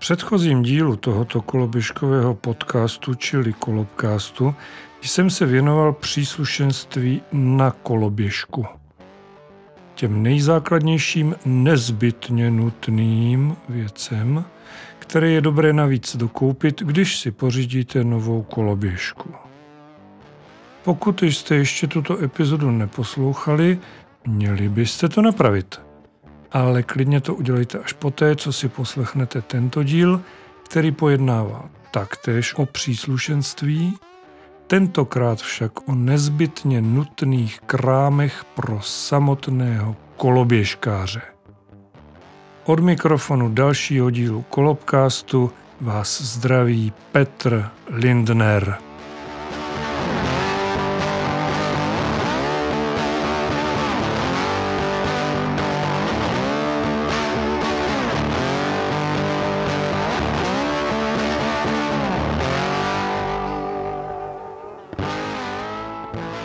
V předchozím dílu tohoto koloběžkového podcastu, čili Kolobcastu, jsem se věnoval příslušenství na koloběžku. Těm nejzákladnějším nezbytně nutným věcem, které je dobré navíc dokoupit, když si pořídíte novou koloběžku. Pokud jste ještě tuto epizodu neposlouchali, měli byste to napravit. Ale klidně to udělejte až poté, co si poslechnete tento díl, který pojednává taktéž o příslušenství, tentokrát však o nezbytně nutných krámech pro samotného koloběžkáře. Od mikrofonu dalšího dílu Kolobcastu vás zdraví Petr Lindner.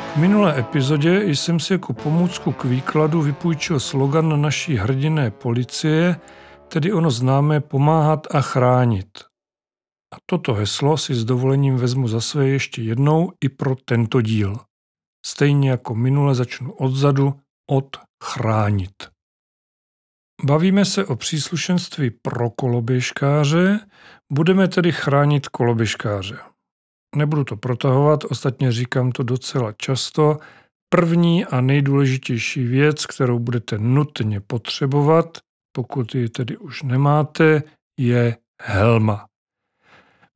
V minulé epizodě jsem si jako pomůcku k výkladu vypůjčil slogan naší hrdinné policie, tedy ono známé pomáhat a chránit. A toto heslo si s dovolením vezmu za své ještě jednou i pro tento díl. Stejně jako minule začnu odzadu, od chránit. Bavíme se o příslušenství pro koloběžkáře, budeme tedy chránit koloběžkáře. Nebudu to protahovat, ostatně říkám to docela často. První a nejdůležitější věc, kterou budete nutně potřebovat, pokud ji tedy už nemáte, je helma.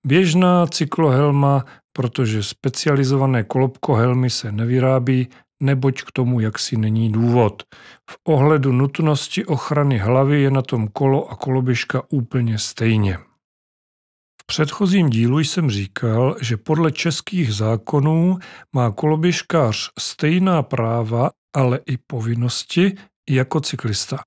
Běžná cyklohelma, protože specializované kolobkohelmy se nevyrábí, neboť k tomu jaksi není důvod. V ohledu nutnosti ochrany hlavy je na tom kolo a koloběžka úplně stejně. V předchozím dílu jsem říkal, že podle českých zákonů má koloběžkář stejná práva, ale i povinnosti jako cyklista.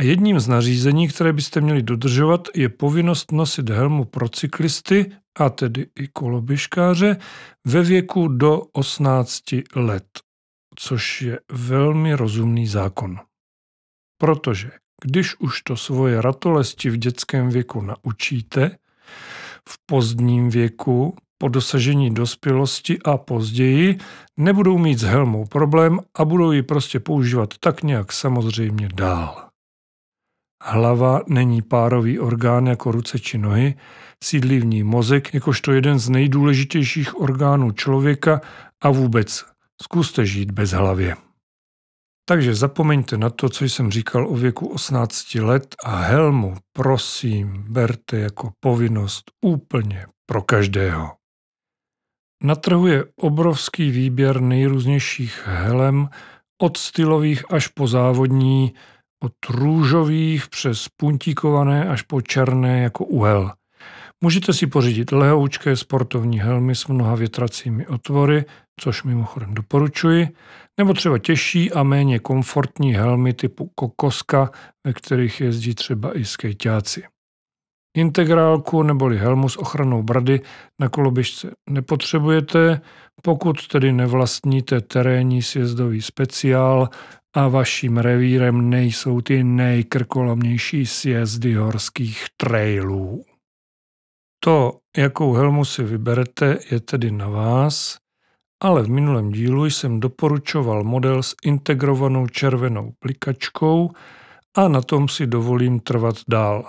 A jedním z nařízení, které byste měli dodržovat, je povinnost nosit helmu pro cyklisty, a tedy i koloběžkáře, ve věku do 18 let, což je velmi rozumný zákon. Protože když už to svoje ratolesti v dětském věku naučíte, v pozdním věku, po dosažení dospělosti a později, nebudou mít s helmou problém a budou ji prostě používat tak nějak samozřejmě dál. Hlava není párový orgán jako ruce či nohy, sídlí v ní mozek jakožto jeden z nejdůležitějších orgánů člověka a vůbec zkuste žít bez hlavy. Takže zapomeňte na to, co jsem říkal o věku 18 let a helmu, prosím, berte jako povinnost úplně pro každého. Na trhu je obrovský výběr nejrůznějších helem, od stylových až po závodní, od růžových přes puntíkované až po černé jako uhel. Můžete si pořídit lehoučké sportovní helmy s mnoha větracími otvory, což mimochodem doporučuji, nebo třeba těžší a méně komfortní helmy typu kokoska, ve kterých jezdí třeba i skejťáci. Integrálku neboli helmu s ochranou brady na koloběžce nepotřebujete, pokud tedy nevlastníte terénní sjezdový speciál a vaším revírem nejsou ty nejkrkolomnější sjezdy horských trailů. To, jakou helmu si vyberete, je tedy na vás, ale v minulém dílu jsem doporučoval model s integrovanou červenou blikačkou a na tom si dovolím trvat dál.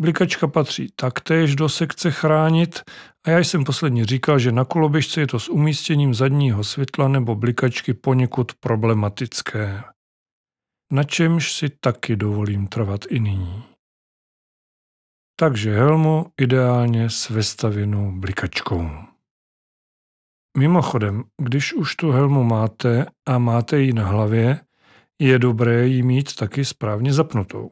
Blikačka patří taktéž do sekce chránit a já jsem posledně říkal, že na koloběžce je to s umístěním zadního světla nebo blikačky poněkud problematické. Na čemž si taky dovolím trvat i nyní. Takže helmu ideálně s vestavěnou blikačkou. Mimochodem, když už tu helmu máte a máte ji na hlavě, je dobré ji mít taky správně zapnutou.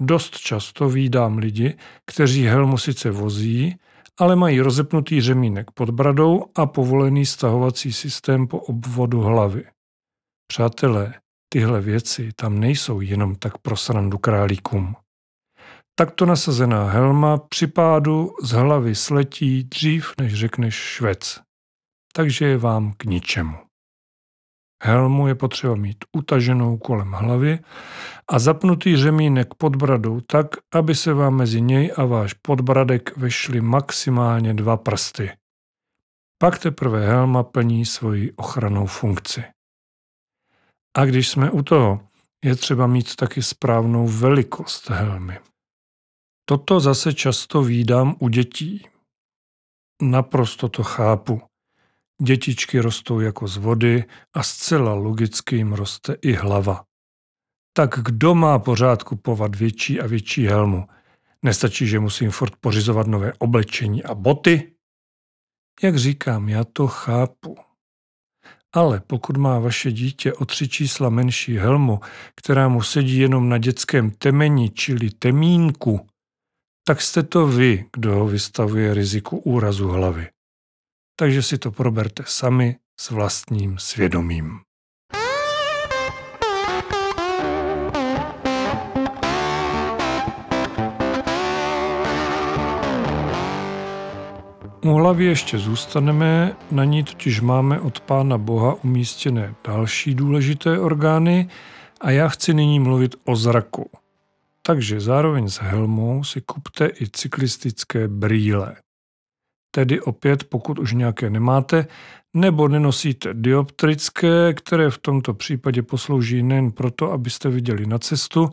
Dost často vídám lidi, kteří helmu sice vozí, ale mají rozepnutý řemínek pod bradou a povolený stahovací systém po obvodu hlavy. Přátelé, tyhle věci tam nejsou jenom tak pro srandu králíkům. Takto nasazená helma při pádu z hlavy sletí dřív, než řekneš švec. Takže je vám k ničemu. Helmu je potřeba mít utaženou kolem hlavy a zapnutý řemínek pod bradou tak, aby se vám mezi něj a váš podbradek vešly maximálně 2 prsty. Pak teprve helma plní svoji ochrannou funkci. A když jsme u toho, je třeba mít taky správnou velikost helmy. Toto zase často vídám u dětí. Naprosto to chápu. Dětičky rostou jako z vody a zcela logicky jim roste i hlava. Tak kdo má pořád kupovat větší a větší helmu? Nestačí, že musím furt pořizovat nové oblečení a boty? Jak říkám, já to chápu. Ale pokud má vaše dítě o 3 čísla menší helmu, která mu sedí jenom na dětském temeni, čili temínku, tak jste to vy, kdo ho vystavuje riziku úrazu hlavy. Takže si to proberte sami s vlastním svědomím. U hlavy ještě zůstaneme, na ní totiž máme od Pána Boha umístěné další důležité orgány a já chci nyní mluvit o zraku. Takže zároveň s helmou si kupte i cyklistické brýle. Tedy opět, pokud už nějaké nemáte, nebo nenosíte dioptrické, které v tomto případě poslouží nejen proto, abyste viděli na cestu,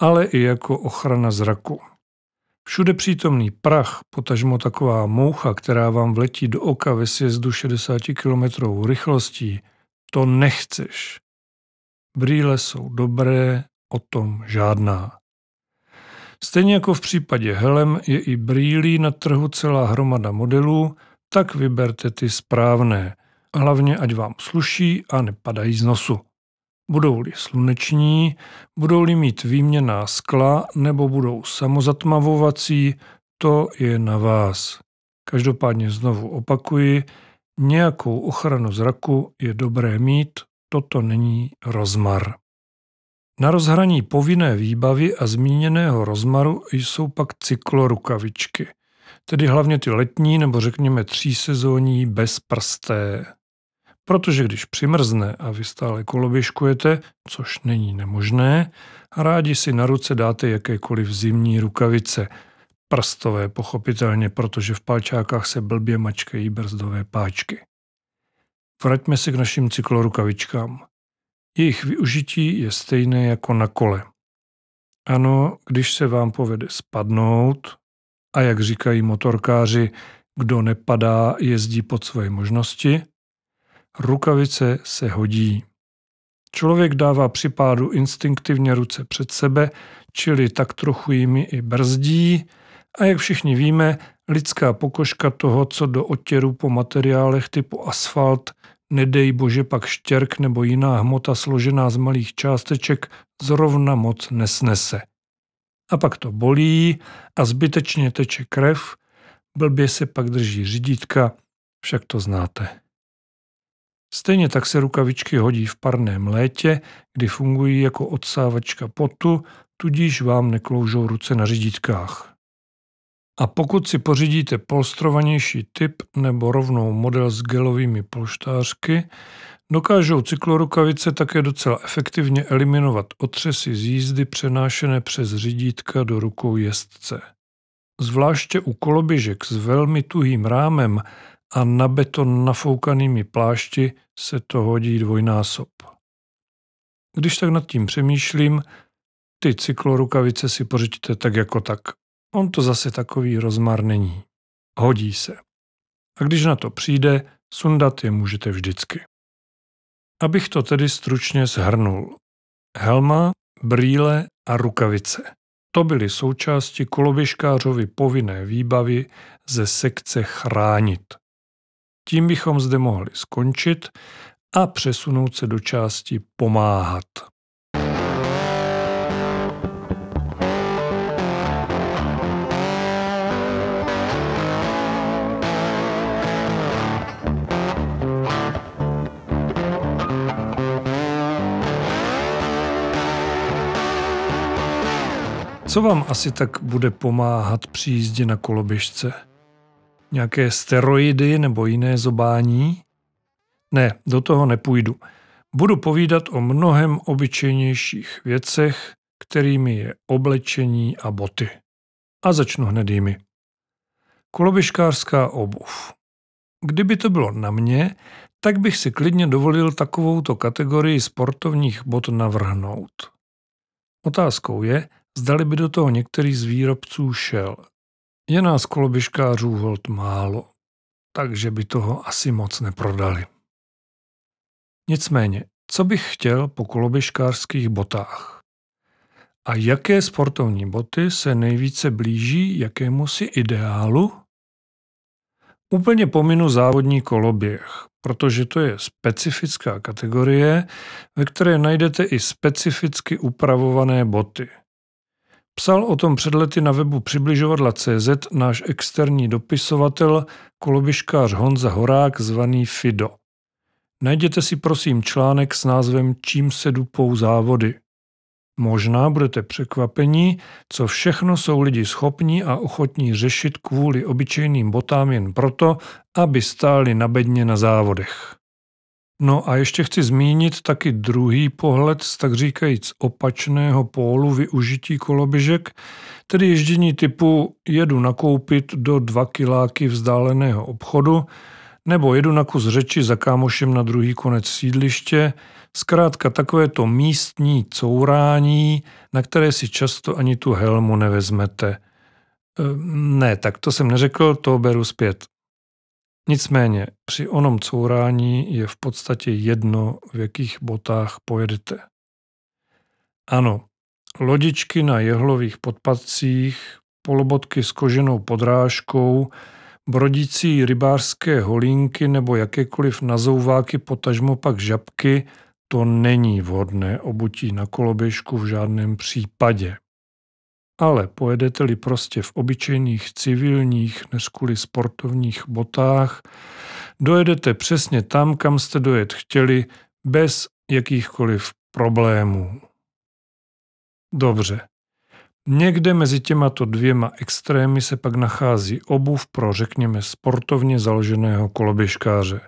ale i jako ochrana zraku. Všude přítomný prach, potažmo taková moucha, která vám vletí do oka ve sjezdu 60 km rychlostí, to nechceš. Brýle jsou dobré, o tom žádná. Stejně jako v případě helem je i brýlí na trhu celá hromada modelů, tak vyberte ty správné. Hlavně ať vám sluší a nepadají z nosu. Budou-li sluneční, budou-li mít výměnná skla nebo budou samozatmavovací, to je na vás. Každopádně znovu opakuji, nějakou ochranu zraku je dobré mít, toto není rozmar. Na rozhraní povinné výbavy a zmíněného rozmaru jsou pak cyklorukavičky, tedy hlavně ty letní nebo řekněme 3sezónní bezprsté. Protože když přimrzne a vy stále koloběžkujete, což není nemožné, rádi si na ruce dáte jakékoliv zimní rukavice. Prstové pochopitelně, protože v palčákách se blbě mačkají brzdové páčky. Vraťme se k našim cyklorukavičkám. Jejich využití je stejné jako na kole. Ano, když se vám povede spadnout, a jak říkají motorkáři, kdo nepadá, jezdí pod své možnosti, rukavice se hodí. Člověk dává při pádu instinktivně ruce před sebe, čili tak trochu jimi i brzdí a jak všichni víme, lidská pokožka toho, co do otěru po materiálech typu asfalt, nedej bože pak štěrk nebo jiná hmota složená z malých částeček zrovna moc nesnese. A pak to bolí a zbytečně teče krev, blbě se pak drží řídítka, však to znáte. Stejně tak se rukavičky hodí v parném létě, kdy fungují jako odsávačka potu, tudíž vám nekloužou ruce na řídítkách. A pokud si pořídíte polstrovanější typ nebo rovnou model s gelovými polštářky, dokážou cyklorukavice také docela efektivně eliminovat otřesy z jízdy přenášené přes řídítka do rukou jezdce. Zvláště u koloběžek s velmi tuhým rámem a na beton nafoukanými plášti se to hodí dvojnásob. Když tak nad tím přemýšlím, ty cyklorukavice si pořiďte tak jako tak. On to zase takový rozmar není. Hodí se. A když na to přijde, sundat je můžete vždycky. Abych to tedy stručně shrnul. Helma, brýle a rukavice. To byly součásti koloběžkářovy povinné výbavy ze sekce chránit. Tím bychom zde mohli skončit a přesunout se do části pomáhat. Co vám asi tak bude pomáhat při jízdě na koloběžce? Nějaké steroidy nebo jiné zobání? Ne, do toho nepůjdu. budu povídat o mnohem obyčejnějších věcech, kterými je oblečení a boty. A začnu hned jimi. Koloběžkářská obuv. Kdyby to bylo na mě, tak bych si klidně dovolil takovouto kategorii sportovních bot navrhnout. Otázkou je, zdali by do toho některý z výrobců šel. Je nás koloběžkářů holt málo, takže by toho asi moc neprodali. Nicméně, co bych chtěl po koloběžkářských botách? A jaké sportovní boty se nejvíce blíží jakémusi ideálu? Úplně pominu závodní koloběh, protože to je specifická kategorie, ve které najdete i specificky upravované boty. Psal o tom před lety na webu Přibližovadla.cz náš externí dopisovatel, koloběžkář Honza Horák, zvaný Fido. Najděte si prosím článek s názvem Čím se dupou závody. Možná budete překvapeni, co všechno jsou lidi schopní a ochotní řešit kvůli obyčejným botám jen proto, aby stáli na bedně na závodech. No a ještě chci zmínit taky druhý pohled z tak říkajíc opačného pólu využití koloběžek, tedy ježdění typu jedu nakoupit do 2 kiláky vzdáleného obchodu nebo jedu na kus řeči za kámošem na druhý konec sídliště, zkrátka takové to místní courání, na které si často ani tu helmu nevezmete. Ne, tak to jsem neřekl, to beru zpět. Nicméně, při onom courání je v podstatě jedno, v jakých botách pojedete. Ano, lodičky na jehlových podpatcích, polobotky s koženou podrážkou, brodící rybářské holínky nebo jakékoliv nazouváky, potažmo pak žabky, to není vhodné obutí na koloběžku v žádném případě. Ale pojedete-li prostě v obyčejných civilních, než kvůli sportovních botách, dojedete přesně tam, kam jste dojet chtěli, bez jakýchkoliv problémů. Dobře. Někde mezi těmato dvěma extrémy se pak nachází obuv pro, řekněme, sportovně založeného koloběžkáře.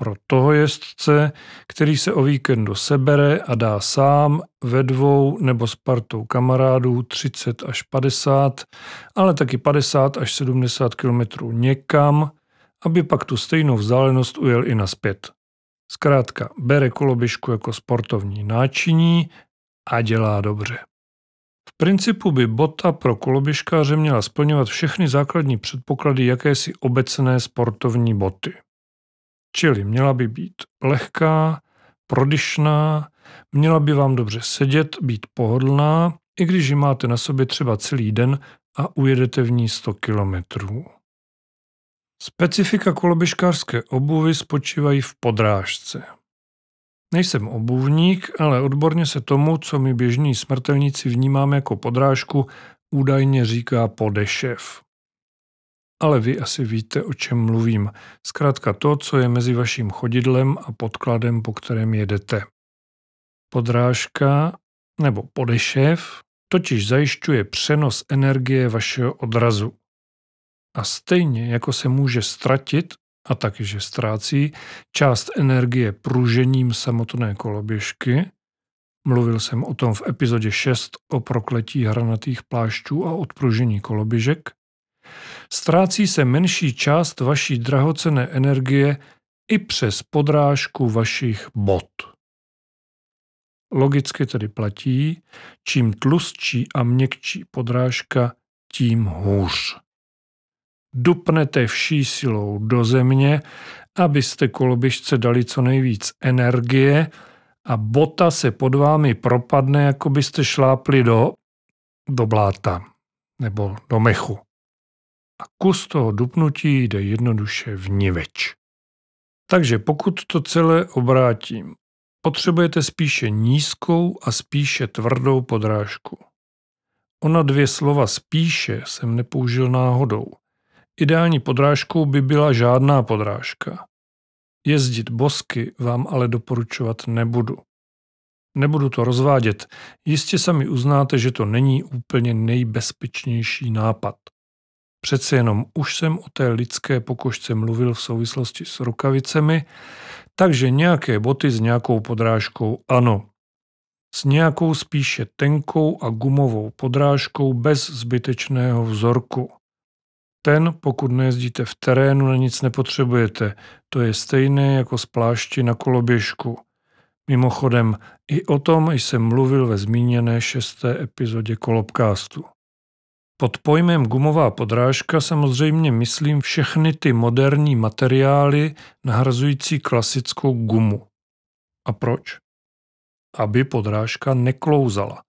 Pro toho jezdce, který se o víkendu sebere a dá sám, ve dvou nebo s partou kamarádů 30 až 50, ale taky 50 až 70 kilometrů někam, aby pak tu stejnou vzdálenost ujel i nazpět. Zkrátka, bere koloběžku jako sportovní náčiní a dělá dobře. V principu by bota pro koloběžkáře měla splňovat všechny základní předpoklady jakési obecné sportovní boty. Čili měla by být lehká, prodyšná, měla by vám dobře sedět, být pohodlná, i když ji máte na sobě třeba celý den a ujedete v ní 100 kilometrů. Specifika koloběžkářské obuvy spočívají v podrážce. Nejsem obuvník, ale odborně se tomu, co my běžní smrtelníci vnímáme jako podrážku, údajně říká podešev. Ale vy asi víte, o čem mluvím. Zkrátka to, co je mezi vaším chodidlem a podkladem, po kterém jedete. Podrážka nebo podešev totiž zajišťuje přenos energie vašeho odrazu. A stejně jako se může ztratit, a taky, že ztrácí část energie pružením samotné koloběžky. Mluvil jsem o tom v epizodě 6 o prokletí hranatých plášťů a odpružení koloběžek. Ztrácí se menší část vaší drahocenné energie i přes podrážku vašich bot. Logicky tedy platí, čím tlustší a měkčí podrážka, tím hůř. Dupnete vší silou do země, abyste koloběžce dali co nejvíc energie a bota se pod vámi propadne, jako byste šlápli do bláta nebo do mechu. A kus toho dupnutí jde jednoduše vniveč. Takže pokud to celé obrátím, potřebujete spíše nízkou a spíše tvrdou podrážku. Ona dvě slova spíše jsem nepoužil náhodou. Ideální podrážkou by byla žádná podrážka. Jezdit bosky vám ale doporučovat nebudu. Nebudu to rozvádět, jistě sami uznáte, že to není úplně nejbezpečnější nápad. Přece jenom už jsem o té lidské pokožce mluvil v souvislosti s rukavicemi, Takže nějaké boty s nějakou podrážkou ano. S nějakou spíše tenkou a gumovou podrážkou bez zbytečného vzorku. Ten, pokud nejezdíte v terénu, na nic nepotřebujete. To je stejné jako s plášti na koloběžku. Mimochodem, i o tom jsem mluvil ve zmíněné 6. epizodě Kolobcastu. Pod pojmem gumová podrážka samozřejmě myslím všechny ty moderní materiály nahrazující klasickou gumu. A proč? Aby podrážka neklouzala.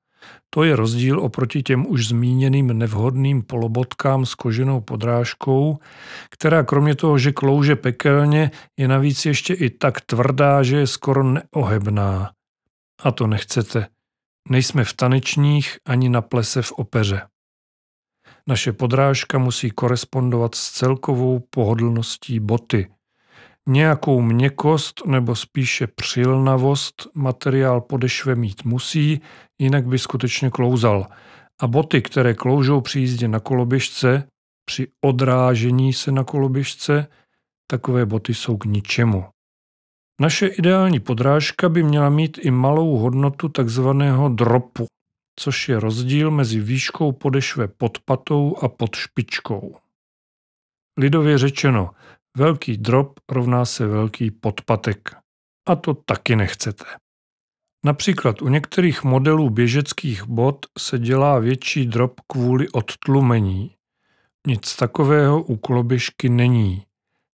To je rozdíl oproti těm už zmíněným nevhodným polobotkám s koženou podrážkou, která kromě toho, že klouže pekelně, je navíc ještě i tak tvrdá, že je skoro neohebná. A to nechcete. Nejsme v tanečních ani na plese v opeře. Naše podrážka musí korespondovat s celkovou pohodlností boty. Nějakou měkkost nebo spíše přilnavost materiál podešve mít musí, jinak by skutečně klouzal. A boty, které kloužou při jízdě na koloběžce, při odrážení se na koloběžce, takové boty jsou k ničemu. Naše ideální podrážka by měla mít i malou hodnotu takzvaného dropu, což je rozdíl mezi výškou podešve pod patou a pod špičkou. Lidově řečeno, velký drop rovná se velký podpatek. A to taky nechcete. Například u některých modelů běžeckých bot se dělá větší drop kvůli odtlumení. Nic takového u koloběžky není.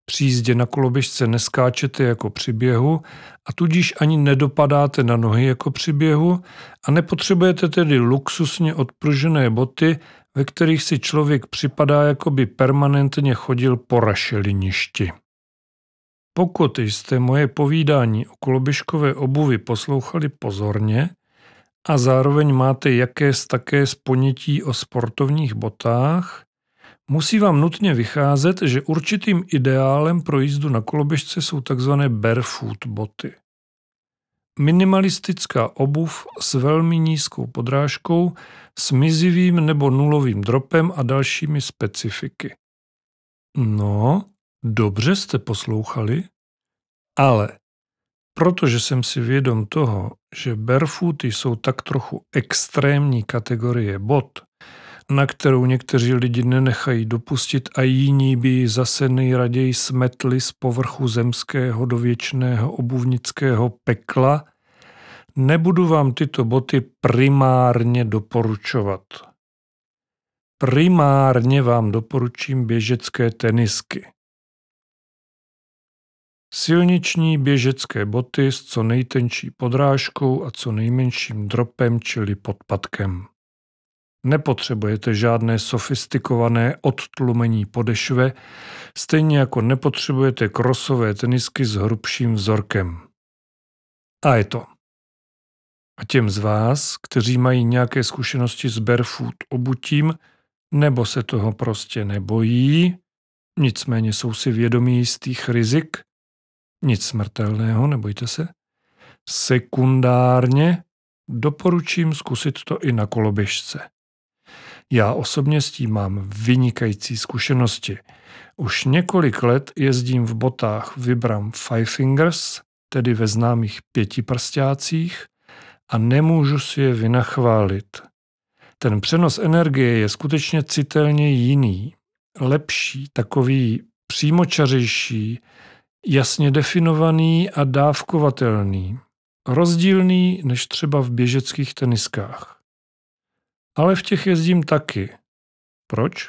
Při jízdě na koloběžce neskáčete jako při běhu a tudíž ani nedopadáte na nohy jako při běhu a nepotřebujete tedy luxusně odpružené boty, ve kterých si člověk připadá, jako by permanentně chodil po rašeliništi. Pokud jste moje povídání o koloběžkové obuvi poslouchali pozorně a zároveň máte jakési také ponětí o sportovních botách, musí vám nutně vycházet, že určitým ideálem pro jízdu na koloběžce jsou tzv. Barefoot boty. Minimalistická obuv s velmi nízkou podrážkou, s mizivým nebo nulovým dropem a dalšími specifiky. No, dobře jste poslouchali, ale protože jsem si vědom toho, že barefooty jsou tak trochu extrémní kategorie bot, na kterou někteří lidi nenechají dopustit a jiní by ji zase nejraději smetli z povrchu zemského do věčného obuvnického pekla, nebudu vám tyto boty primárně doporučovat. Primárně vám doporučím běžecké tenisky. Silniční běžecké boty s co nejtenčí podrážkou a co nejmenším dropem, čili podpatkem. Nepotřebujete žádné sofistikované odtlumení podešve, stejně jako nepotřebujete krosové tenisky s hrubším vzorkem. A je to. A těm z vás, kteří mají nějaké zkušenosti s barefoot obutím, nebo se toho prostě nebojí, nicméně jsou si vědomí jistých rizik, nic smrtelného, nebojte se, sekundárně doporučím zkusit to i na koloběžce. Já osobně s tím mám vynikající zkušenosti. Už několik let jezdím v botách Vibram Five Fingers, tedy ve známých pětiprstácích, a nemůžu si je vynachválit. Ten přenos energie je skutečně citelně jiný, lepší, takový přímočařejší, jasně definovaný a dávkovatelný. Rozdílný než třeba v běžeckých teniskách. Ale v těch jezdím taky. Proč?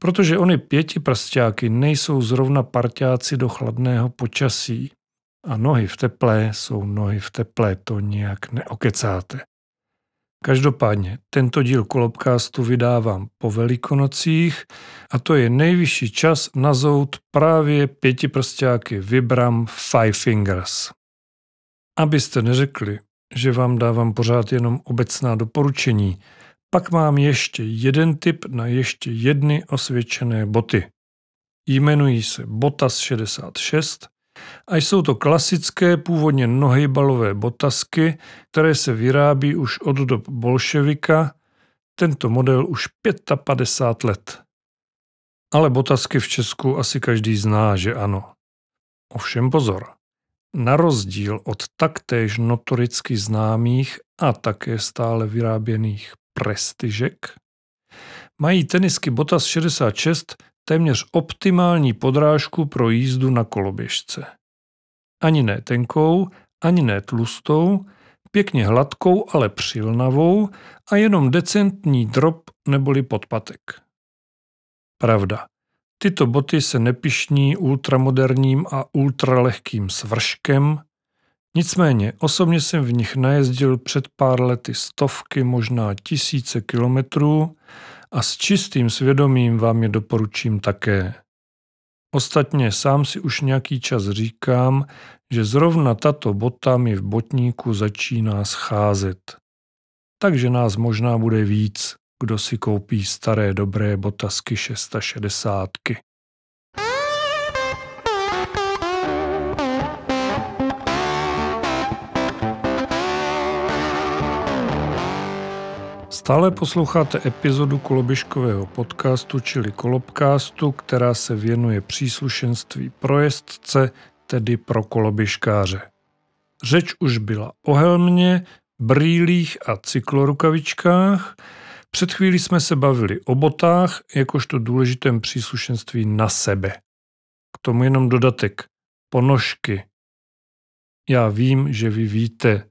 Protože ony pětiprstáky nejsou zrovna parťáci do chladného počasí a nohy v teple jsou nohy v teple, to nějak neokecáte. Každopádně tento díl Kolobcastu vydávám po Velikonocích a to je nejvyšší čas nazout právě pětiprstáky Vibram Five Fingers. Abyste neřekli, že vám dávám pořád jenom obecná doporučení, pak mám ještě jeden tip na ještě jedny osvědčené boty. Jmenují se Botas 66 a jsou to klasické původně nohejbalové botasky, které se vyrábí už od dob bolševika, tento model už 55 let. Ale botasky v Česku asi každý zná, že ano. Ovšem pozor. Na rozdíl od taktéž notoricky známých a také stále vyráběných prestižek, mají tenisky Botas 66 téměř optimální podrážku pro jízdu na koloběžce. Ani ne tenkou, ani ne tlustou, pěkně hladkou, ale přilnavou a jenom decentní drop neboli podpatek. Pravda, tyto boty se nepišní ultramoderním a ultralehkým svrškem, nicméně osobně jsem v nich najezdil před pár lety stovky, možná tisíce kilometrů a s čistým svědomím vám je doporučím také. Ostatně sám si už nějaký čas říkám, že zrovna tato bota mi v botníku začíná scházet. Takže nás možná bude víc, kdo si koupí staré dobré botasky 660. Stále posloucháte epizodu koloběžkového podcastu, čili Kolobcastu, která se věnuje příslušenství pro jezdce, tedy pro koloběžkáře. Řeč už byla o helmě, brýlích a cyklorukavičkách. Před chvílí jsme se bavili o botách, jakožto důležitém příslušenství na sebe. K tomu jenom dodatek. Ponožky. Já vím, že vy víte,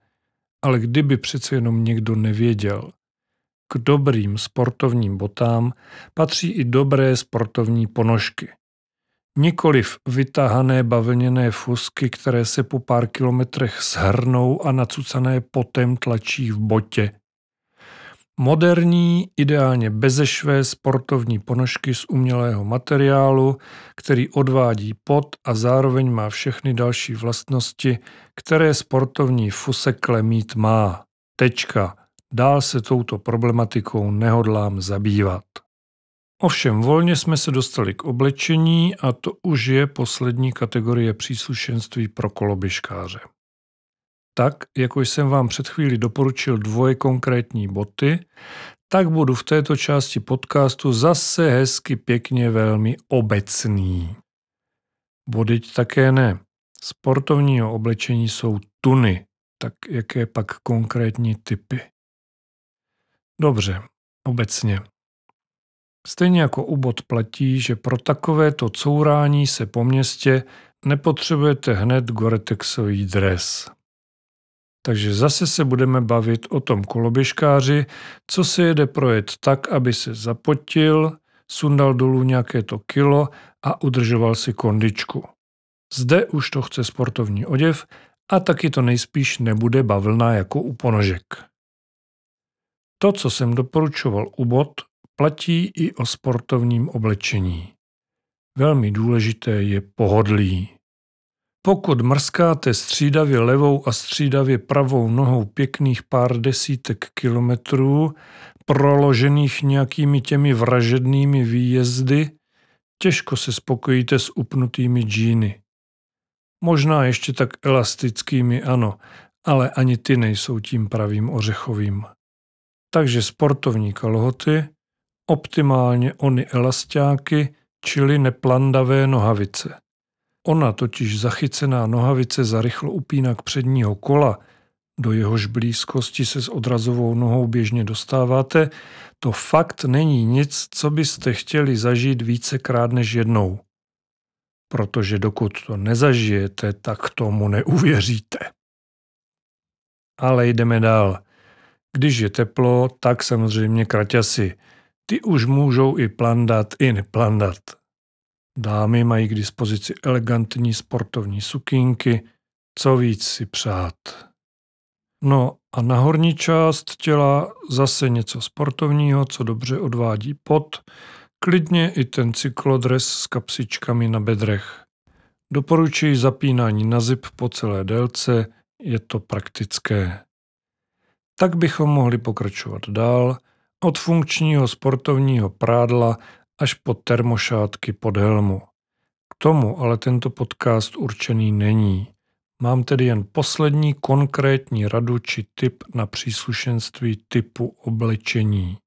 ale kdyby přece jenom někdo nevěděl. K dobrým sportovním botám patří i dobré sportovní ponožky. Nikoliv vytahané bavlněné fusky, které se po pár kilometrech shrnou a nacucané potem tlačí v botě. Moderní, ideálně bezešvé sportovní ponožky z umělého materiálu, který odvádí pot a zároveň má všechny další vlastnosti, které sportovní fusekle mít má. Tečka. Dál se touto problematikou nehodlám zabývat. Ovšem volně jsme se dostali k oblečení a to už je poslední kategorie příslušenství pro koloběžkáře. Tak, jako jsem vám před chvílí doporučil dvoje konkrétní boty, tak budu v této části podcastu zase hezky pěkně velmi obecný. Bodyť také ne. Sportovního oblečení jsou tuny, tak jaké pak konkrétní typy? Dobře, obecně. Stejně jako u bot platí, že pro takovéto courání se po městě nepotřebujete hned goretexový dres. Takže zase se budeme bavit o tom koloběžkáři, co se jede projet tak, aby se zapotil, sundal dolů nějaké to kilo a udržoval si kondičku. Zde už to chce sportovní oděv a taky to nejspíš nebude bavlna jako u ponožek. To, co jsem doporučoval u bot, platí i o sportovním oblečení. Velmi důležité je pohodlí. Pokud mrskáte střídavě levou a střídavě pravou nohou pěkných pár desítek kilometrů, proložených nějakými těmi vražednými výjezdy, těžko se spokojíte s upnutými džíny. Možná ještě tak elastickými, ano, ale ani ty nejsou tím pravým ořechovým. Takže sportovní kalhoty, optimálně ony elastáky, čili neplandavé nohavice. Ona totiž zachycená nohavice zarychlo upíná k předního kola, do jehož blízkosti se s odrazovou nohou běžně dostáváte, to fakt není nic, co byste chtěli zažít vícekrát než jednou. Protože dokud to nezažijete, tak tomu neuvěříte. Ale jdeme dál. Když je teplo, tak samozřejmě kraťasy. Ty už můžou i plandat, i neplandat. Dámy mají k dispozici elegantní sportovní sukínky, co víc si přát. No a na horní část těla zase něco sportovního, co dobře odvádí pot, klidně i ten cyklodres s kapsičkami na bedrech. Doporučuji zapínání na zip po celé délce, je to praktické. Tak bychom mohli pokračovat dál, od funkčního sportovního prádla až po termošátky pod helmu. K tomu ale tento podcast určený není. Mám tedy jen poslední konkrétní radu či tip na příslušenství typu oblečení.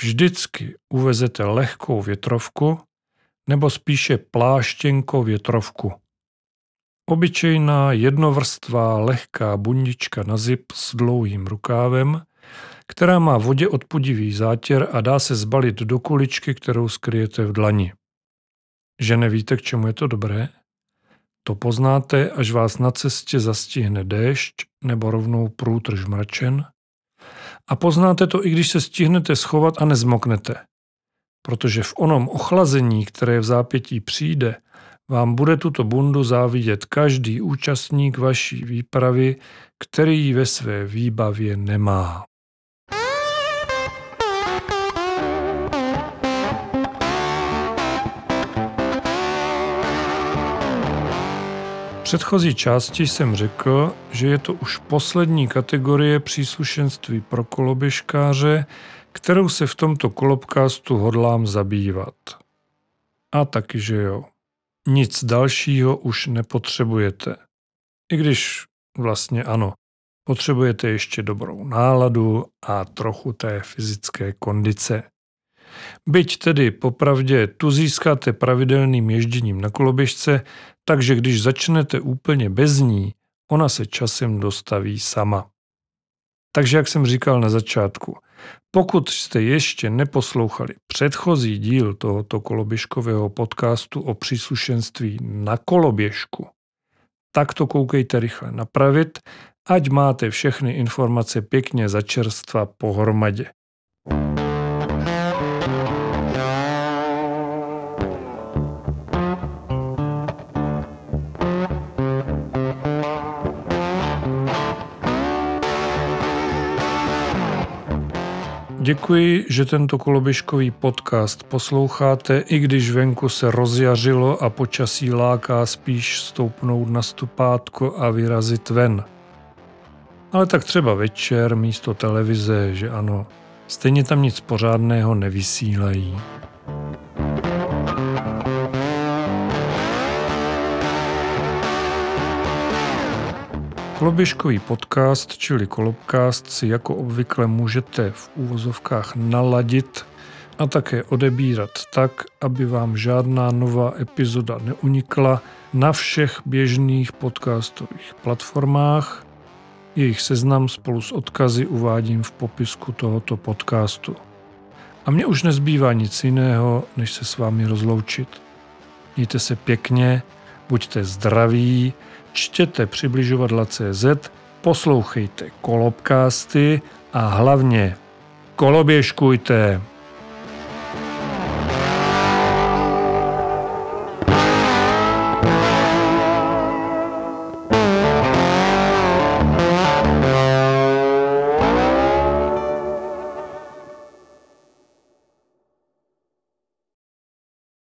Vždycky uvezete lehkou větrovku nebo spíše pláštěnko větrovku. Obyčejná jednovrstvá lehká bundička na zip s dlouhým rukávem, která má vodě odpudivý zátěr a dá se zbalit do kuličky, kterou skryjete v dlani. Že nevíte, k čemu je to dobré? To poznáte, až vás na cestě zastihne déšť nebo rovnou průtrž mračen. A poznáte to, i když se stihnete schovat a nezmoknete. Protože v onom ochlazení, které v zápětí přijde, vám bude tuto bundu závidět každý účastník vaší výpravy, který ji ve své výbavě nemá. V předchozí části jsem řekl, že je to už poslední kategorie příslušenství pro koloběžkáře, kterou se v tomto kolobcastu hodlám zabývat. A taky, že jo. Nic dalšího už nepotřebujete. I když vlastně ano, potřebujete ještě dobrou náladu a trochu té fyzické kondice. Byť tedy popravdě tu získáte pravidelným ježděním na koloběžce, takže když začnete úplně bez ní, ona se časem dostaví sama. Takže jak jsem říkal na začátku, pokud jste ještě neposlouchali předchozí díl tohoto koloběžkového podcastu o příslušenství na koloběžku, tak to koukejte rychle napravit, ať máte všechny informace pěkně začerstva pohromadě. Děkuji, že tento koloběžkový podcast posloucháte, i když venku se rozjařilo a počasí láká spíš stoupnout na stupátko a vyrazit ven. Ale tak třeba večer místo televize, že ano, stejně tam nic pořádného nevysílají. Koloběžkový podcast, čili Kolobcast, si jako obvykle můžete v úvozovkách naladit a také odebírat tak, aby vám žádná nová epizoda neunikla na všech běžných podcastových platformách. Jejich seznam spolu s odkazy uvádím v popisku tohoto podcastu. A mně už nezbývá nic jiného, než se s vámi rozloučit. Mějte se pěkně, buďte zdraví, čtěte Přibližovadla.cz, poslouchejte kolobcasty a hlavně koloběžkujte.